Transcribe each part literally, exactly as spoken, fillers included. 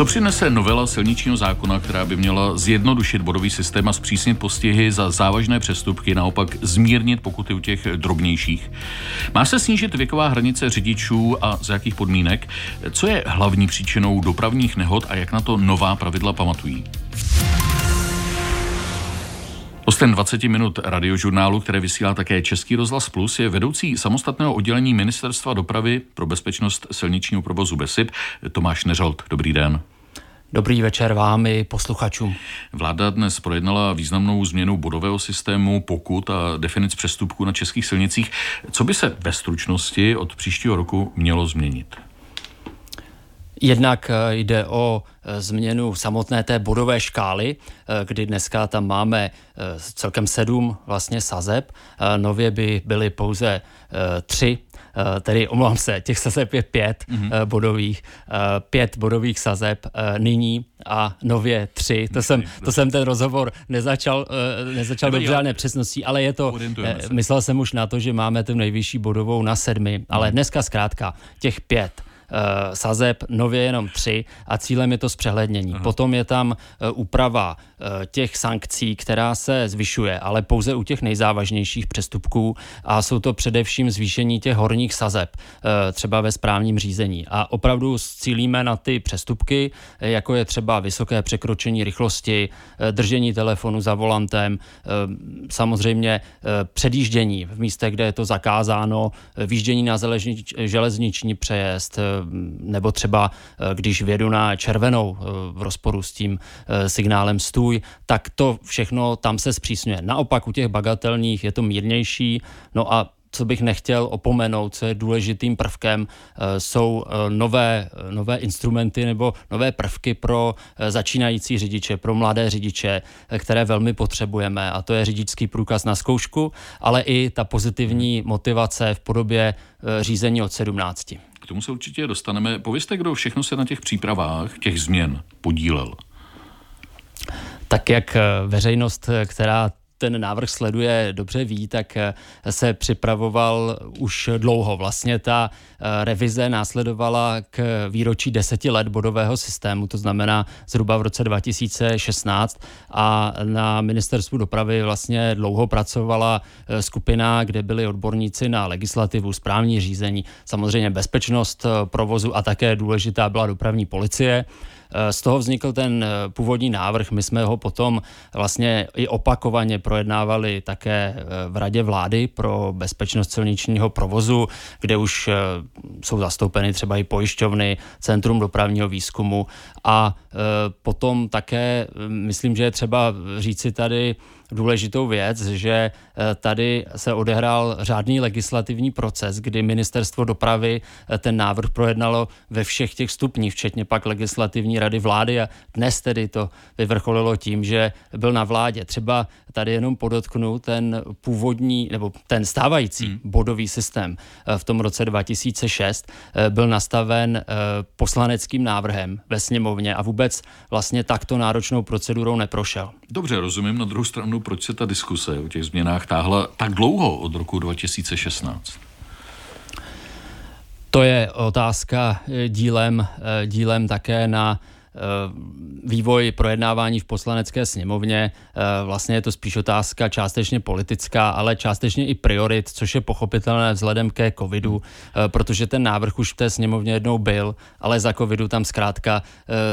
Co přinese novela silničního zákona, která by měla zjednodušit bodový systém a zpřísnit postihy za závažné přestupky, naopak zmírnit pokuty u těch drobnějších? Má se snížit věková hranice řidičů a za jakých podmínek? Co je hlavní příčinou dopravních nehod a jak na to nová pravidla pamatují? Hostem dvaceti minut radiožurnálu, které vysílá také Český rozhlas Plus, je vedoucí samostatného oddělení Ministerstva dopravy pro bezpečnost silničního provozu BESIP Tomáš Neřold. Dobrý den. Dobrý večer vám i posluchačům. Vláda dnes projednala významnou změnu bodového systému pokut a definic přestupků na českých silnicích. Co by se ve stručnosti od příštího roku mělo změnit? Jednak jde o změnu samotné té bodové škály, kdy dneska tam máme celkem sedm vlastně sazeb. Nově by byly pouze tři, tedy omlouvám se, těch sazeb je pět mm-hmm. bodových, pět bodových sazeb nyní a nově tři. To jsem, to jsem ten rozhovor nezačal, nezačal dobře, ale nepřesností, ale je to, myslel jsem už na to, že máme tu nejvyšší bodovou na sedmi, ale dneska zkrátka těch pět sazeb, nově jenom tři a cílem je to zpřehlednění. Aha. Potom je tam úprava těch sankcí, která se zvyšuje, ale pouze u těch nejzávažnějších přestupků a jsou to především zvýšení těch horních sazeb, třeba ve správním řízení. A opravdu cílíme na ty přestupky, jako je třeba vysoké překročení rychlosti, držení telefonu za volantem, samozřejmě předjíždění v místech, kde je to zakázáno, výjíždění na železniční přejezd, nebo třeba když vjedu na červenou v rozporu s tím signálem stůj, tak to všechno tam se zpřísňuje. Naopak u těch bagatelních je to mírnější. No a co bych nechtěl opomenout, co je důležitým prvkem, jsou nové, nové instrumenty nebo nové prvky pro začínající řidiče, pro mladé řidiče, které velmi potřebujeme, a to je řidičský průkaz na zkoušku, ale i ta pozitivní motivace v podobě řízení od sedmnácti. K tomu se určitě dostaneme. Povězte, kdo všechno se na těch přípravách, těch změn podílel. Tak jak veřejnost, která ten návrh sleduje, dobře ví, tak se připravoval už dlouho. Vlastně ta revize následovala k výročí deseti let bodového systému, to znamená zhruba v roce dva tisíce šestnáct, a na Ministerstvu dopravy vlastně dlouho pracovala skupina, kde byli odborníci na legislativu, správní řízení, samozřejmě bezpečnost provozu a také důležitá byla dopravní policie. Z toho vznikl ten původní návrh. My jsme ho potom vlastně i opakovaně projednávali také v Radě vlády pro bezpečnost silničního provozu, kde už jsou zastoupeny třeba i pojišťovny, Centrum dopravního výzkumu. A potom také, myslím, že je třeba říci tady důležitou věc, že tady se odehrál řádný legislativní proces, kdy Ministerstvo dopravy ten návrh projednalo ve všech těch stupních, včetně pak legislativní rady vlády, a dnes tedy to vyvrcholilo tím, že byl na vládě. Třeba tady jenom podotknu ten původní, nebo ten stávající hmm. bodový systém v tom roce dva tisíce šest byl nastaven poslaneckým návrhem ve sněmovně a vůbec vlastně takto náročnou procedurou neprošel. Dobře, rozumím. Na druhou stranu, proč se ta diskuse o těch změnách táhla tak dlouho od roku dva tisíce šestnáct? To je otázka dílem, dílem také na vývoj projednávání v poslanecké sněmovně. Vlastně je to spíš otázka částečně politická, ale částečně i priorit, což je pochopitelné vzhledem ke covidu, protože ten návrh už v té sněmovně jednou byl, ale za covidu tam zkrátka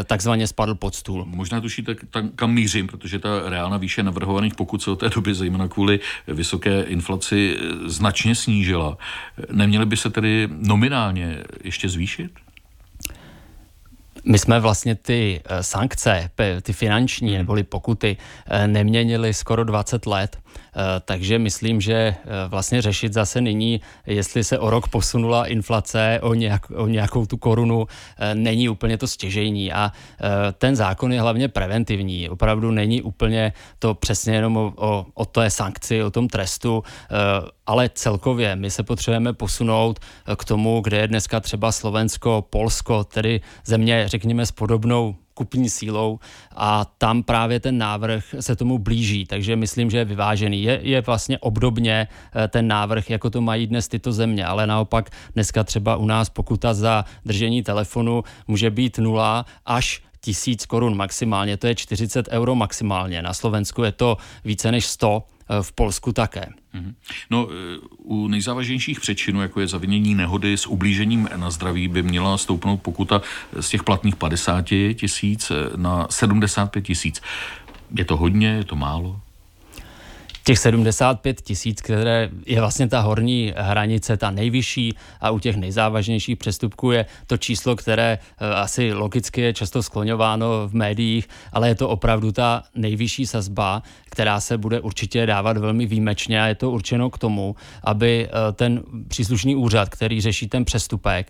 takzvaně spadl pod stůl. Možná tušíte, kam mířím, protože ta reálna výše navrhovaných pokut se od té doby, zejména kvůli vysoké inflaci, značně snížila. Neměly by se tedy nominálně ještě zvýšit? My jsme vlastně ty sankce, ty finanční neboli pokuty neměnili skoro dvacet let, takže myslím, že vlastně řešit zase nyní, jestli se o rok posunula inflace o, nějak, o nějakou tu korunu, není úplně to stěžejní, a ten zákon je hlavně preventivní. Opravdu není úplně to přesně jenom o, o, o té sankci, o tom trestu, ale celkově my se potřebujeme posunout k tomu, kde je dneska třeba Slovensko, Polsko, tedy země, řekněme, s podobnou kupní sílou, a tam právě ten návrh se tomu blíží, takže myslím, že je vyvážený. Je, je vlastně obdobně ten návrh, jako to mají dnes tyto země, ale naopak dneska třeba u nás pokuta za držení telefonu může být nula až tisíc korun maximálně, to je čtyřicet euro maximálně. Na Slovensku je to více než sto, v Polsku také. No, u nejzávažnějších přečinů, jako je zavinění nehody s ublížením na zdraví, by měla stoupnout pokuta z těch platných padesát tisíc na sedmdesát pět tisíc. Je to hodně, je to málo? Těch sedmdesát pět tisíc, které je vlastně ta horní hranice, ta nejvyšší, a u těch nejzávažnějších přestupků je to číslo, které asi logicky je často skloňováno v médiích, ale je to opravdu ta nejvyšší sazba, která se bude určitě dávat velmi výjimečně, a je to určeno k tomu, aby ten příslušný úřad, který řeší ten přestupek,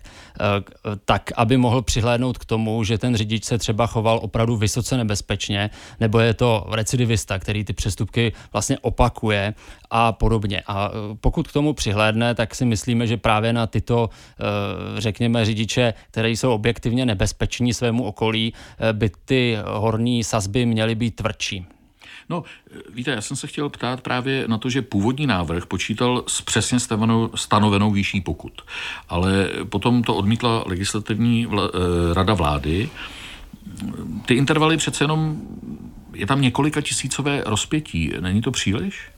tak aby mohl přihlédnout k tomu, že ten řidič se třeba choval opravdu vysoce nebezpečně, nebo je to recidivista, který ty přestupky vlastně opakuje a podobně. A pokud k tomu přihlédne, tak si myslíme, že právě na tyto, řekněme, řidiče, které jsou objektivně nebezpeční svému okolí, by ty horní sazby měly být tvrdší. No, víte, já jsem se chtěl ptát právě na to, že původní návrh počítal s přesně stanovenou, stanovenou výší pokut, ale potom to odmítla legislativní vla, rada vlády. Ty intervaly přece jenom... Je tam několika tisícové rozpětí. Není to příliš?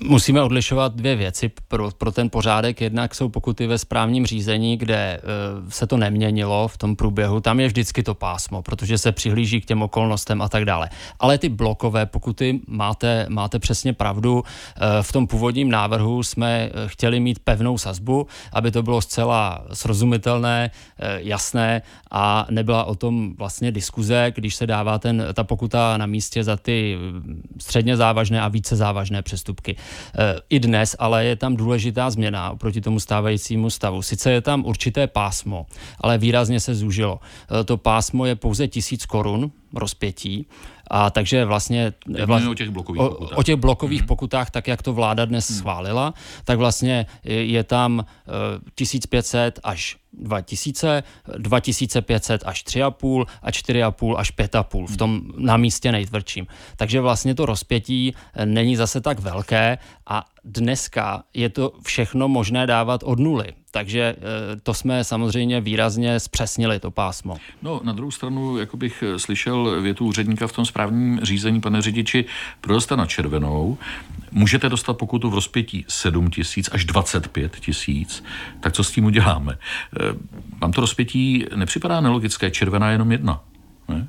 Musíme odlišovat dvě věci pro, pro ten pořádek. Jednak jsou pokuty ve správním řízení, kde uh, se to neměnilo v tom průběhu. Tam je vždycky to pásmo, protože se přihlíží k těm okolnostem a tak dále. Ale ty blokové pokuty, máte, máte přesně pravdu. Uh, v tom původním návrhu jsme chtěli mít pevnou sazbu, aby to bylo zcela srozumitelné, uh, jasné a nebyla o tom vlastně diskuze, když se dává ten, ta pokuta na místě za ty středně závažné a více závažné přestupky. I dnes ale je tam důležitá změna oproti tomu stávajícímu stavu. Sice je tam určité pásmo, ale výrazně se zúžilo. To pásmo je pouze tisíc korun rozpětí, a takže vlastně vla... o těch blokových, o, pokutách. O těch blokových mm-hmm. pokutách, tak jak to vláda dnes mm. schválila, tak vlastně je tam tisíc pět set až dva tisíce, dva tisíce pět set až tři a půl a čtyři a půl až pět a půl, v tom na místě nejtvrdším. Takže vlastně to rozpětí není zase tak velké a dneska je to všechno možné dávat od nuly. Takže to jsme samozřejmě výrazně zpřesnili to pásmo. No, na druhou stranu, jako bych slyšel větu úředníka v tom správním řízení: pane řidiči, projel jste na červenou, můžete dostat pokutu v rozpětí sedm tisíc až dvacet pět tisíc, tak co s tím uděláme? Vám to rozpětí nepřipadá nelogické, červená jenom jedna, ne?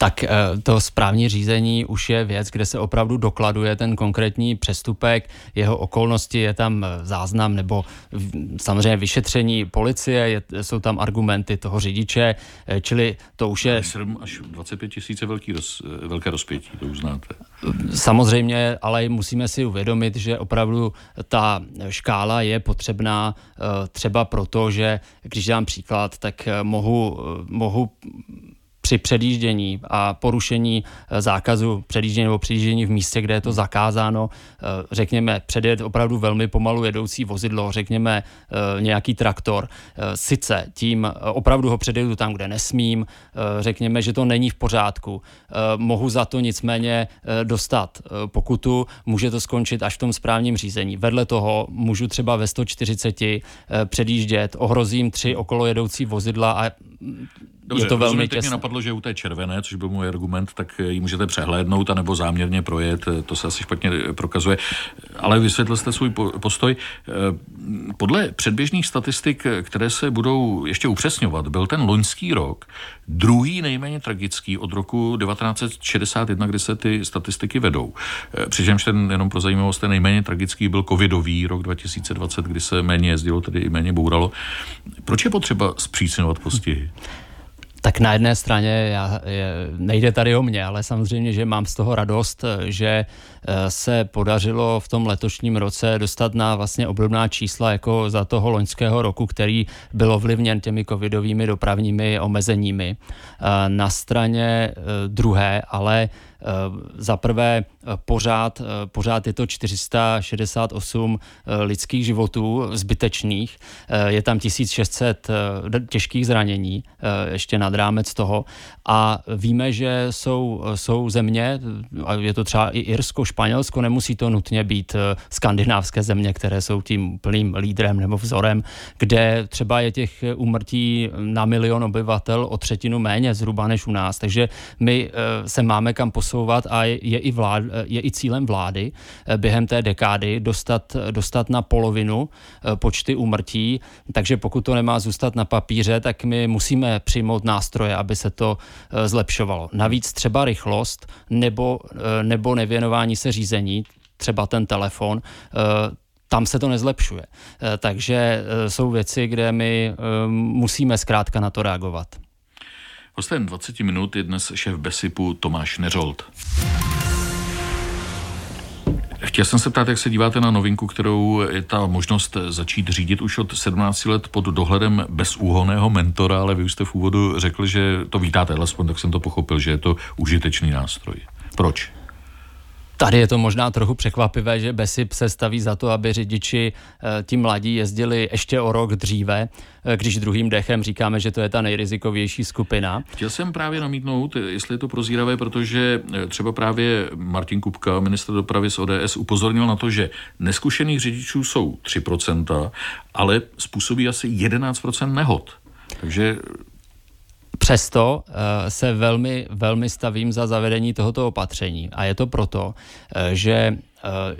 Tak to správní řízení už je věc, kde se opravdu dokladuje ten konkrétní přestupek, jeho okolnosti, je tam záznam nebo samozřejmě vyšetření policie, je, jsou tam argumenty toho řidiče, čili to už je... sedm až dvacet pět tisíc velký roz, velké rozpětí, to uznáte. Samozřejmě, ale musíme si uvědomit, že opravdu ta škála je potřebná třeba proto, že, když dám příklad, tak mohu... mohu při předjíždění a porušení zákazu předjíždění nebo předjíždění v místě, kde je to zakázáno, řekněme, předjet opravdu velmi pomalu jedoucí vozidlo, řekněme nějaký traktor. Sice tím opravdu ho předjedu tam, kde nesmím, řekněme, že to není v pořádku. Mohu za to nicméně dostat pokutu, může to skončit až v tom správním řízení. Vedle toho můžu třeba ve sto čtyřicet předjíždět, ohrozím tři okolojedoucí vozidla a dobře, je to velmi rozumím, těsné. Teď mě napadlo, že u té červené, což byl můj argument, tak ji můžete přehlédnout anebo záměrně projet, to se asi špatně prokazuje. Ale vysvětlil jste svůj postoj. Podle předběžných statistik, které se budou ještě upřesňovat, byl ten loňský rok druhý nejméně tragický od roku devatenáct set šedesát jedna, kdy se ty statistiky vedou. Přičemž ten, jenom pro zajímavost, ten nejméně tragický byl covidový rok dva tisíce dvacet, kdy se méně jezdilo, tedy i méně bouralo. Proč je potřeba zpřísňovat postihy? Tak na jedné straně já, nejde tady o mě, ale samozřejmě, že mám z toho radost, že se podařilo v tom letošním roce dostat na vlastně obdobná čísla jako za toho loňského roku, který byl ovlivněn těmi covidovými dopravními omezeními. Na straně druhé, ale za prvé pořád, pořád je to čtyři sta šedesát osm lidských životů zbytečných, je tam tisíc šest set těžkých zranění ještě na nad rámec toho. A víme, že jsou, jsou země, a je to třeba i Irsko, Španělsko, nemusí to nutně být skandinávské země, které jsou tím úplným lídrem nebo vzorem, kde třeba je těch úmrtí na milion obyvatel o třetinu méně zhruba než u nás. Takže my se máme kam posouvat a je i, vlád, je i cílem vlády během té dekády dostat, dostat na polovinu počty úmrtí. Takže pokud to nemá zůstat na papíře, tak my musíme přijmout nástroje, aby se to zlepšovalo. Navíc třeba rychlost nebo, nebo nevěnování se řízení, třeba ten telefon, tam se to nezlepšuje. Takže jsou věci, kde my musíme zkrátka na to reagovat. Hostem dvacet minut je dnes šéf BESIPu Tomáš Neřold. Chtěl jsem se ptát, jak se díváte na novinku, kterou je ta možnost začít řídit už od sedmnácti let pod dohledem bezúhonného mentora, ale vy už jste v úvodu řekl, že to vítáte, alespoň tak jsem to pochopil, že je to užitečný nástroj. Proč? Tady je to možná trochu překvapivé, že BESIP se staví za to, aby řidiči, ti mladí, jezdili ještě o rok dříve, když druhým dechem říkáme, že to je ta nejrizikovější skupina. Chtěl jsem právě namítnout, jestli je to prozíravé, protože třeba právě Martin Kupka, ministr dopravy z O D S, upozornil na to, že neskušených řidičů jsou tři procenta, ale způsobí asi jedenáct procent nehod. Takže... Přesto se velmi, velmi stavím za zavedení tohoto opatření a je to proto, že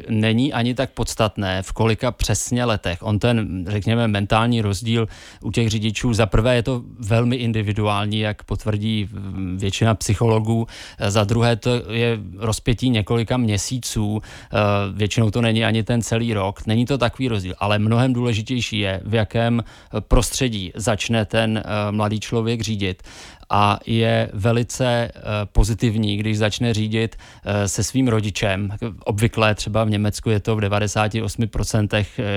není ani tak podstatné, v kolika přesně letech. On ten, řekněme, mentální rozdíl u těch řidičů, za prvé je to velmi individuální, jak potvrdí většina psychologů, za druhé to je rozpětí několika měsíců, většinou to není ani ten celý rok, není to takový rozdíl, ale mnohem důležitější je, v jakém prostředí začne ten mladý člověk řídit. A je velice pozitivní, když začne řídit se svým rodičem. Obvykle třeba v Německu je to v devadesát osm procent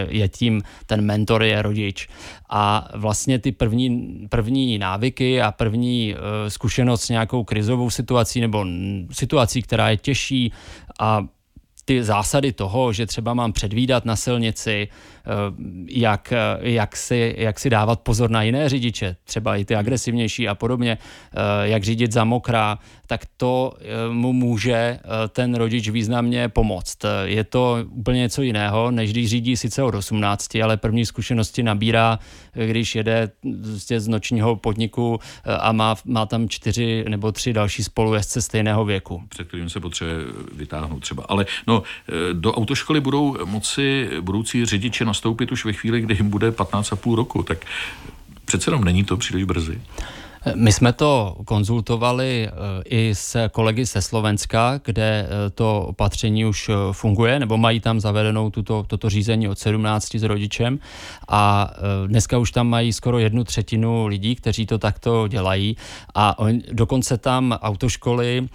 je tím, ten mentor je rodič. A vlastně ty první, první návyky a první zkušenost s nějakou krizovou situací nebo situací, která je těžší a ty zásady toho, že třeba mám předvídat na silnici, jak, jak, si, jak si dávat pozor na jiné řidiče, třeba i ty agresivnější a podobně, jak řídit za mokrá, tak to mu může ten rodič významně pomoct. Je to úplně něco jiného, než když řídí sice od osmnácti, ale první zkušenosti nabírá, když jede z nočního podniku a má, má tam čtyři nebo tři další spolujezdce stejného věku. Před kterým se potřebuje vytáhnout třeba, ale no, do autoškoly budou moci budoucí řidiče nastoupit už ve chvíli, kdy jim bude patnáct a půl roku, tak přece jenom není to příliš brzy. My jsme to konzultovali i s kolegy ze Slovenska, kde to opatření už funguje, nebo mají tam zavedenou tuto, toto řízení od sedmnácti s rodičem a dneska už tam mají skoro jednu třetinu lidí, kteří to takto dělají a on, dokonce tam autoškoly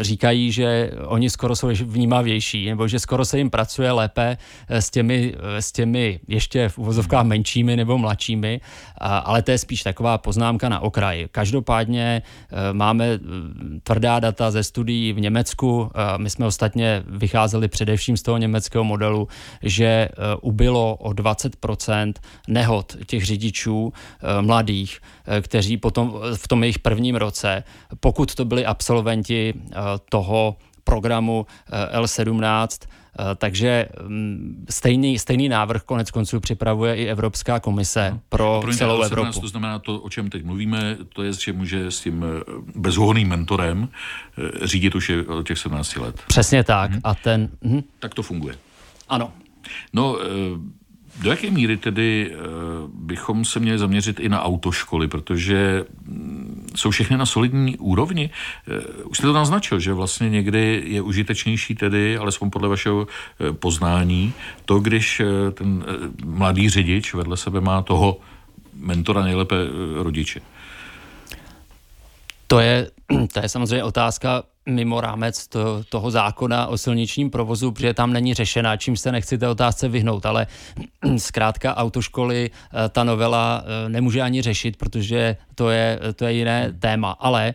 říkají, že oni skoro jsou vnímavější, nebo že skoro se jim pracuje lépe s těmi, s těmi ještě v uvozovkách menšími nebo mladšími, ale to je spíš taková poznámka na okraji. Každopádně máme tvrdá data ze studií v Německu, my jsme ostatně vycházeli především z toho německého modelu, že ubylo o dvacet procent nehod těch řidičů mladých, kteří potom v tom jejich prvním roce, pokud to byli absolventi toho programu el sedmnáct, takže stejný, stejný návrh konec konců připravuje i Evropská komise pro, pro celou el sedmnáct, Evropu. To znamená to, o čem teď mluvíme, to je, že může s tím bezúhonným mentorem řídit už od těch sedmnácti let. Přesně tak. Hm. A ten... Hm. Tak to funguje. Ano. No... E- Do jaké míry tedy bychom se měli zaměřit i na autoškoly, protože jsou všechny na solidní úrovni? Už jste to naznačil, že vlastně někdy je užitečnější tedy, alespoň podle vašeho poznání, to, když ten mladý řidič vedle sebe má toho mentora, nejlépe rodiče. To je, to je samozřejmě otázka mimo rámec to, toho zákona o silničním provozu, protože tam není řešená, čím se nechci té otázce vyhnout, ale zkrátka autoškoly ta novela nemůže ani řešit, protože to je, to je jiné téma, ale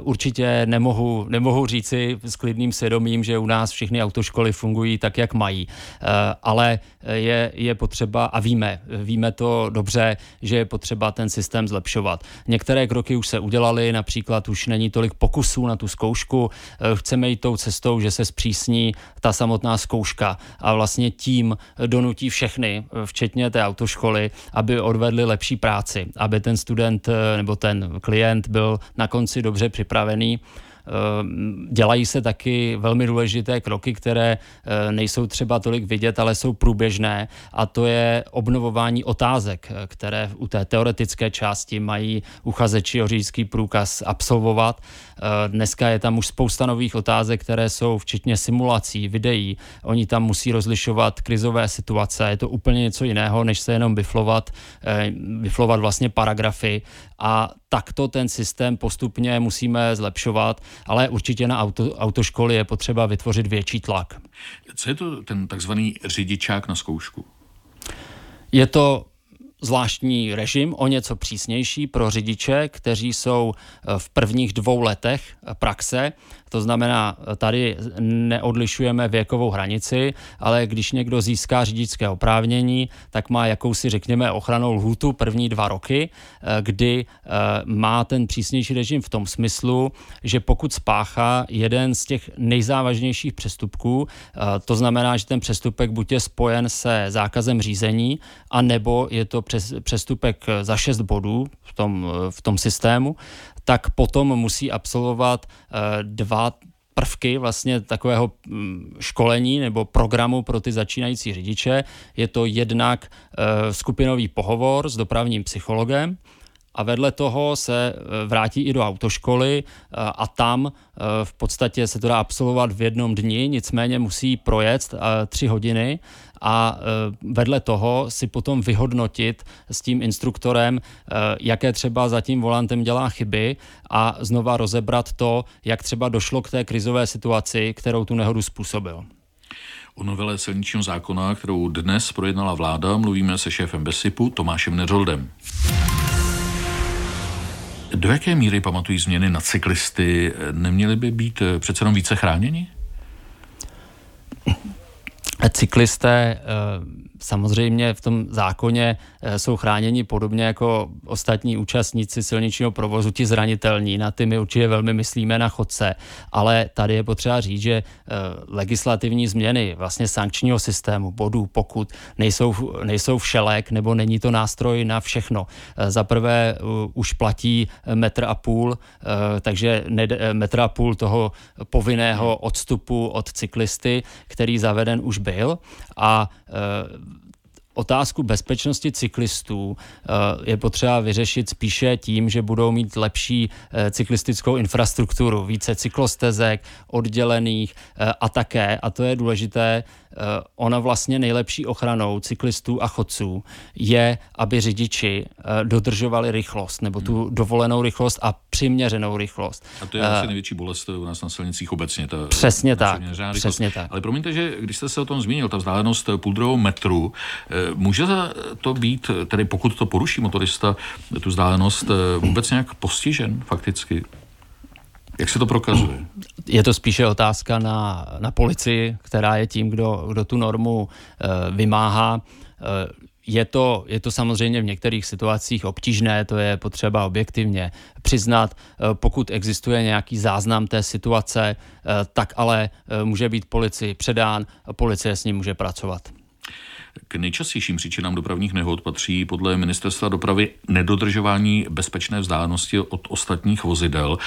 určitě nemohu, nemohu říci s klidným svědomím, že u nás všechny autoškoly fungují tak, jak mají, ale je, je potřeba, a víme, víme to dobře, že je potřeba ten systém zlepšovat. Některé kroky už se udělaly, například už není tolik pokusů na tu zkoušku, chceme jít tou cestou, že se zpřísní ta samotná zkouška a vlastně tím donutí všechny, včetně té autoškoly, aby odvedli lepší práci, aby ten student nebo ten klient byl na konci dobře připravený. Dělají se taky velmi důležité kroky, které nejsou třeba tolik vidět, ale jsou průběžné, a to je obnovování otázek, které u té teoretické části mají uchazeči o řidičský průkaz absolvovat. Dneska je tam už spousta nových otázek, které jsou včetně simulací, videí. Oni tam musí rozlišovat krizové situace. Je to úplně něco jiného, než se jenom biflovat, biflovat vlastně paragrafy, a takto ten systém postupně musíme zlepšovat, ale určitě na auto, autoškoly je potřeba vytvořit větší tlak. Co je to ten takzvaný řidičák na zkoušku? Je to zvláštní režim, o něco přísnější pro řidiče, kteří jsou v prvních dvou letech praxe. To znamená, tady neodlišujeme věkovou hranici, ale když někdo získá řidičské oprávnění, tak má jakousi, řekněme, ochranou lhůtu první dva roky, kdy má ten přísnější režim v tom smyslu, že pokud spáchá jeden z těch nejzávažnějších přestupků, to znamená, že ten přestupek buď je spojen se zákazem řízení, anebo je to přes, přestupek za šest bodů v tom, v tom systému, tak potom musí absolvovat dva prvky vlastně takového školení nebo programu pro ty začínající řidiče. Je to jednak skupinový pohovor s dopravním psychologem, a vedle toho se vrátí i do autoškoly a tam v podstatě se to dá absolvovat v jednom dni, nicméně musí projet tři hodiny a vedle toho si potom vyhodnotit s tím instruktorem, jaké třeba za tím volantem dělá chyby, a znova rozebrat to, jak třeba došlo k té krizové situaci, kterou tu nehodu způsobil. O novele silničního zákona, kterou dnes projednala vláda, mluvíme se šéfem BESIPu Tomášem Neřoldem. Do jaké míry pamatují změny na cyklisty? Neměli by být přece jenom více chráněni? Cyklisté samozřejmě v tom zákoně jsou chráněni podobně jako ostatní účastníci silničního provozu, ti zranitelní. Na ty my určitě velmi myslíme, na chodce. Ale tady je potřeba říct, že legislativní změny vlastně sankčního systému, bodů, pokud nejsou, nejsou všelek, nebo není to nástroj na všechno. Za prvé už platí metr a půl, takže metr a půl toho povinného odstupu od cyklisty, který zaveden už byl, a otázku bezpečnosti cyklistů je potřeba vyřešit spíše tím, že budou mít lepší cyklistickou infrastrukturu, více cyklostezek, oddělených, a také, a to je důležité, ona vlastně nejlepší ochranou cyklistů a chodců je, aby řidiči dodržovali rychlost, nebo tu dovolenou rychlost a přiměřenou rychlost. A to je asi největší bolest u nás na silnicích obecně. Ta přesně, tak, přesně tak. Ale promiňte, že když jste se o tom zmínil, ta vzdálenost půl druhého metru, může to být, tedy pokud to poruší motorista, tu vzdálenost, vůbec nějak postižen fakticky? Jak se to prokazuje? Je to spíše otázka na, na policii, která je tím, kdo, kdo tu normu e, vymáhá. E, je, to, je to samozřejmě v některých situacích obtížné, to je potřeba objektivně přiznat. E, pokud existuje nějaký záznam té situace, e, tak ale e, může být policii předán a policie s ním může pracovat. K nejčastějším příčinám dopravních nehod patří podle ministerstva dopravy nedodržování bezpečné vzdálenosti od ostatních vozidel.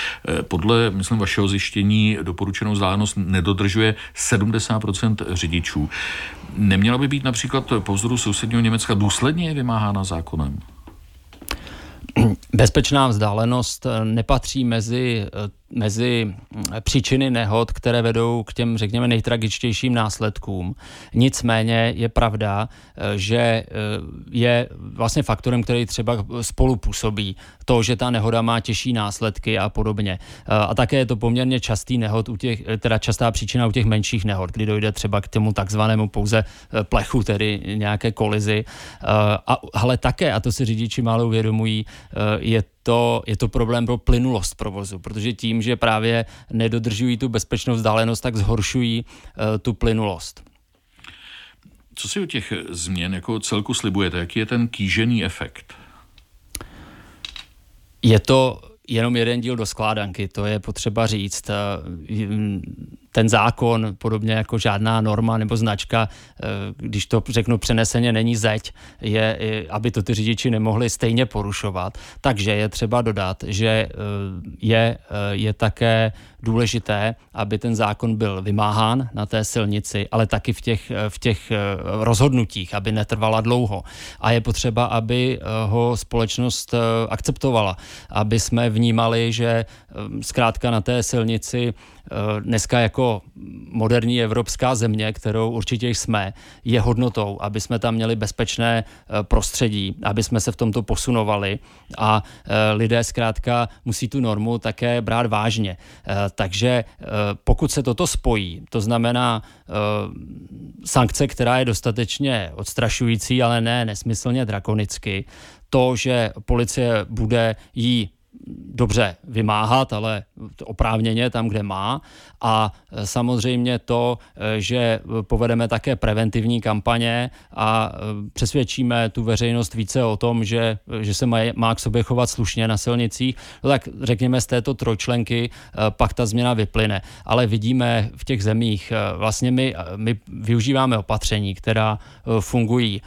Podle, myslím, vašeho zjištění doporučenou vzdálenost nedodržuje sedmdesát procent řidičů. Neměla by být například po vzoru sousedního Německa důsledně vymáhána zákonem? Bezpečná vzdálenost nepatří mezi mezi příčiny nehod, které vedou k těm, řekněme, nejtragičtějším následkům. Nicméně je pravda, že je vlastně faktorem, který třeba spolupůsobí to, že ta nehoda má těžší následky a podobně. A také je to poměrně častý nehod u těch, teda častá příčina u těch menších nehod, kdy dojde třeba k tomu takzvanému pouze plechu, tedy nějaké kolizi. A, ale také, a to si řidiči málo uvědomují, je To, je to problém pro plynulost provozu, protože tím, že právě nedodržují tu bezpečnou vzdálenost, tak zhoršují uh, tu plynulost. Co si o těch změn jako celku slibujete? Jaký je ten kýžený efekt? Je to jenom jeden díl do skládanky, to je potřeba říct. Ten zákon, podobně jako žádná norma nebo značka, když to řeknu přeneseně, není zeď, je, aby to ty řidiči nemohli stejně porušovat. Takže je třeba dodat, že je, je také důležité, aby ten zákon byl vymáhán na té silnici, ale taky v těch, v těch rozhodnutích, aby netrvala dlouho. A je potřeba, aby ho společnost akceptovala, aby jsme vnímali, že zkrátka na té silnici dneska jako moderní evropská země, kterou určitě jsme, je hodnotou, aby jsme tam měli bezpečné prostředí, aby jsme se v tomto posunovali a lidé zkrátka musí tu normu také brát vážně. Takže pokud se toto spojí, to znamená sankce, která je dostatečně odstrašující, ale ne nesmyslně drakonicky, to, že policie bude jí dobře vymáhat, ale oprávněně tam, kde má. A samozřejmě to, že povedeme také preventivní kampaně a přesvědčíme tu veřejnost více o tom, že, že se maj, má k sobě chovat slušně na silnicích, no tak řekněme z této trojčlenky pak ta změna vyplyne. Ale vidíme v těch zemích, vlastně my, my využíváme opatření, která fungují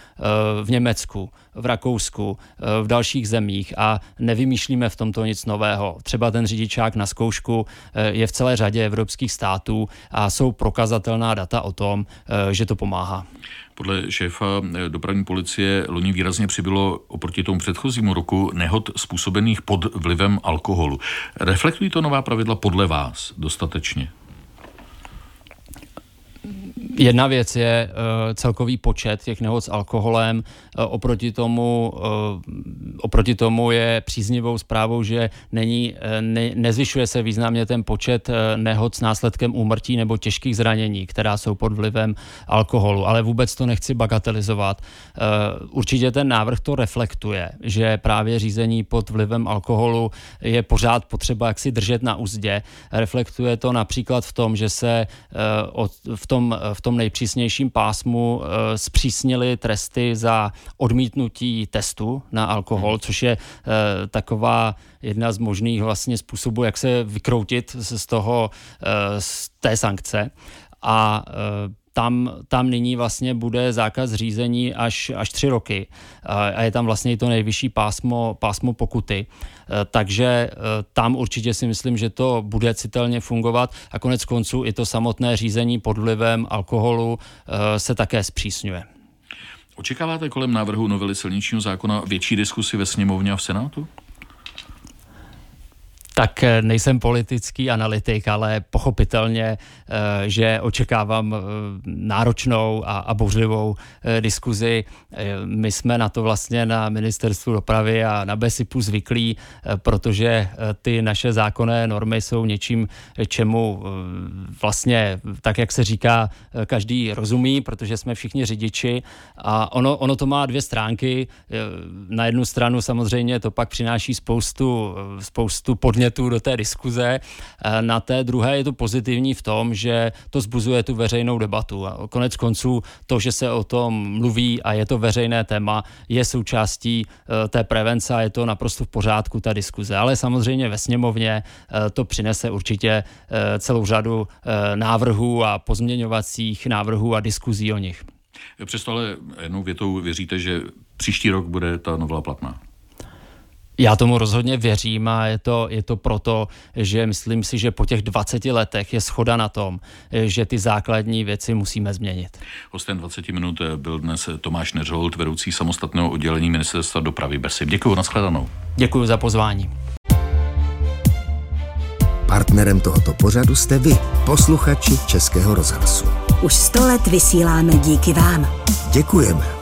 v Německu, v Rakousku, v dalších zemích a nevymýšlíme v tomto nic nového. Třeba ten řidičák na zkoušku je v celé řadě evropských států a jsou prokazatelná data o tom, že to pomáhá. Podle šéfa dopravní policie loni výrazně přibylo oproti tomu předchozímu roku nehod způsobených pod vlivem alkoholu. Reflektují to nová pravidla podle vás dostatečně? Jedna věc je uh, celkový počet těch nehod s alkoholem. Uh, oproti tomu, uh, oproti tomu je příznivou zprávou, že není, ne, nezvyšuje se významně ten počet uh, nehod s následkem úmrtí nebo těžkých zranění, která jsou pod vlivem alkoholu. Ale vůbec to nechci bagatelizovat. Uh, určitě ten návrh to reflektuje, že právě řízení pod vlivem alkoholu je pořád potřeba jaksi držet na uzdě. Reflektuje to například v tom, že se uh, od, v tom v tom nejpřísnějším pásmu e, zpřísnily tresty za odmítnutí testu na alkohol, což je e, taková jedna z možných vlastně způsobů, jak se vykroutit z toho, e, z té sankce. A e, Tam, tam nyní vlastně bude zákaz řízení až, až tři roky a je tam vlastně i to nejvyšší pásmo, pásmo pokuty. Takže tam určitě si myslím, že to bude citelně fungovat a konec konců i to samotné řízení pod vlivem alkoholu se také zpřísňuje. Očekáváte kolem návrhu novely silničního zákona větší diskusi ve sněmovně a v senátu? Tak nejsem politický analytik, ale pochopitelně, že očekávám náročnou a, a bouřlivou diskuzi. My jsme na to vlastně na Ministerstvu dopravy a na BESIPu zvyklí, protože ty naše zákonné normy jsou něčím, čemu vlastně, tak jak se říká, každý rozumí, protože jsme všichni řidiči a ono, ono to má dvě stránky. Na jednu stranu samozřejmě to pak přináší spoustu, spoustu podnětů do té diskuze. Na té druhé je to pozitivní v tom, že to vzbuzuje tu veřejnou debatu. A konec konců to, že se o tom mluví a je to veřejné téma, je součástí té prevence a je to naprosto v pořádku ta diskuze. Ale samozřejmě ve sněmovně to přinese určitě celou řadu návrhů a pozměňovacích návrhů a diskuzí o nich. Přesto ale jednou větou věříte, že příští rok bude ta novela platná? Já tomu rozhodně věřím a je to, je to proto, že myslím si, že po těch dvaceti letech je shoda na tom, že ty základní věci musíme změnit. Hostem dvaceti minut byl dnes Tomáš Neřold, vedoucí samostatného oddělení Ministerstva dopravy BESIP. Děkuju, nashledanou. Děkuju za pozvání. Partnerem tohoto pořadu jste vy, posluchači Českého rozhlasu. Už sto let vysíláme díky vám. Děkujeme.